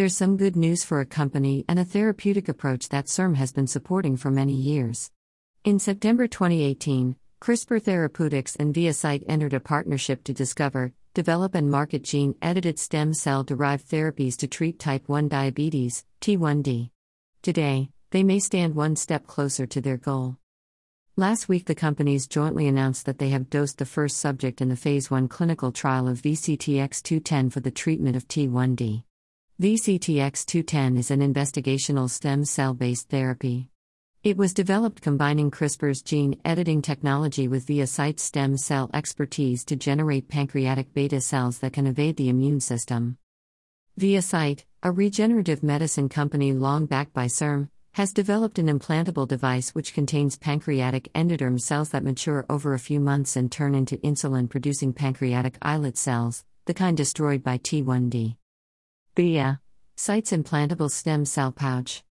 There's some good news for a company and a therapeutic approach that CIRM has been supporting for many years. In September 2018, CRISPR Therapeutics and ViaCyte entered a partnership to discover, develop and market gene-edited stem cell-derived therapies to treat type 1 diabetes, T1D. Today, they may stand one step closer to their goal. Last week the companies jointly announced that they have dosed the first subject in the Phase 1 clinical trial of VCTX210 for the treatment of T1D. VCTX210 is an investigational stem cell-based therapy. It was developed combining CRISPR's gene editing technology with ViaCyte's stem cell expertise to generate pancreatic beta cells that can evade the immune system. ViaCyte, a regenerative medicine company long backed by CIRM, has developed an implantable device which contains pancreatic endoderm cells that mature over a few months and turn into insulin-producing pancreatic islet cells, the kind destroyed by T1D. ViaCyte's implantable stem cell pouch.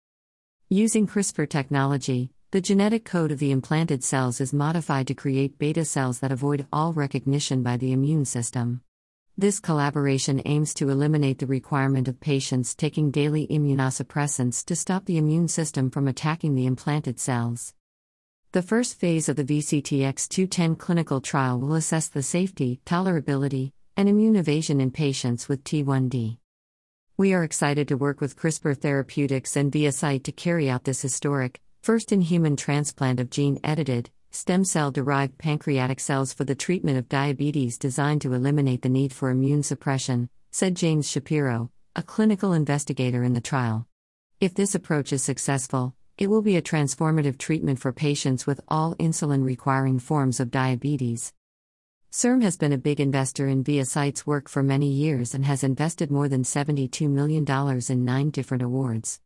Using CRISPR technology, the genetic code of the implanted cells is modified to create beta cells that avoid all recognition by the immune system. This collaboration aims to eliminate the requirement of patients taking daily immunosuppressants to stop the immune system from attacking the implanted cells. The first phase of the VCTX210 clinical trial will assess the safety, tolerability, and immune evasion in patients with T1D. We are excited to work with CRISPR Therapeutics and ViaCyte to carry out this historic, first-in-human transplant of gene-edited, stem cell-derived pancreatic cells for the treatment of diabetes designed to eliminate the need for immune suppression, said James Shapiro, a clinical investigator in the trial. If this approach is successful, it will be a transformative treatment for patients with all insulin-requiring forms of diabetes. CIRM has been a big investor in ViaCyte's work for many years and has invested more than $72 million in 9 different awards.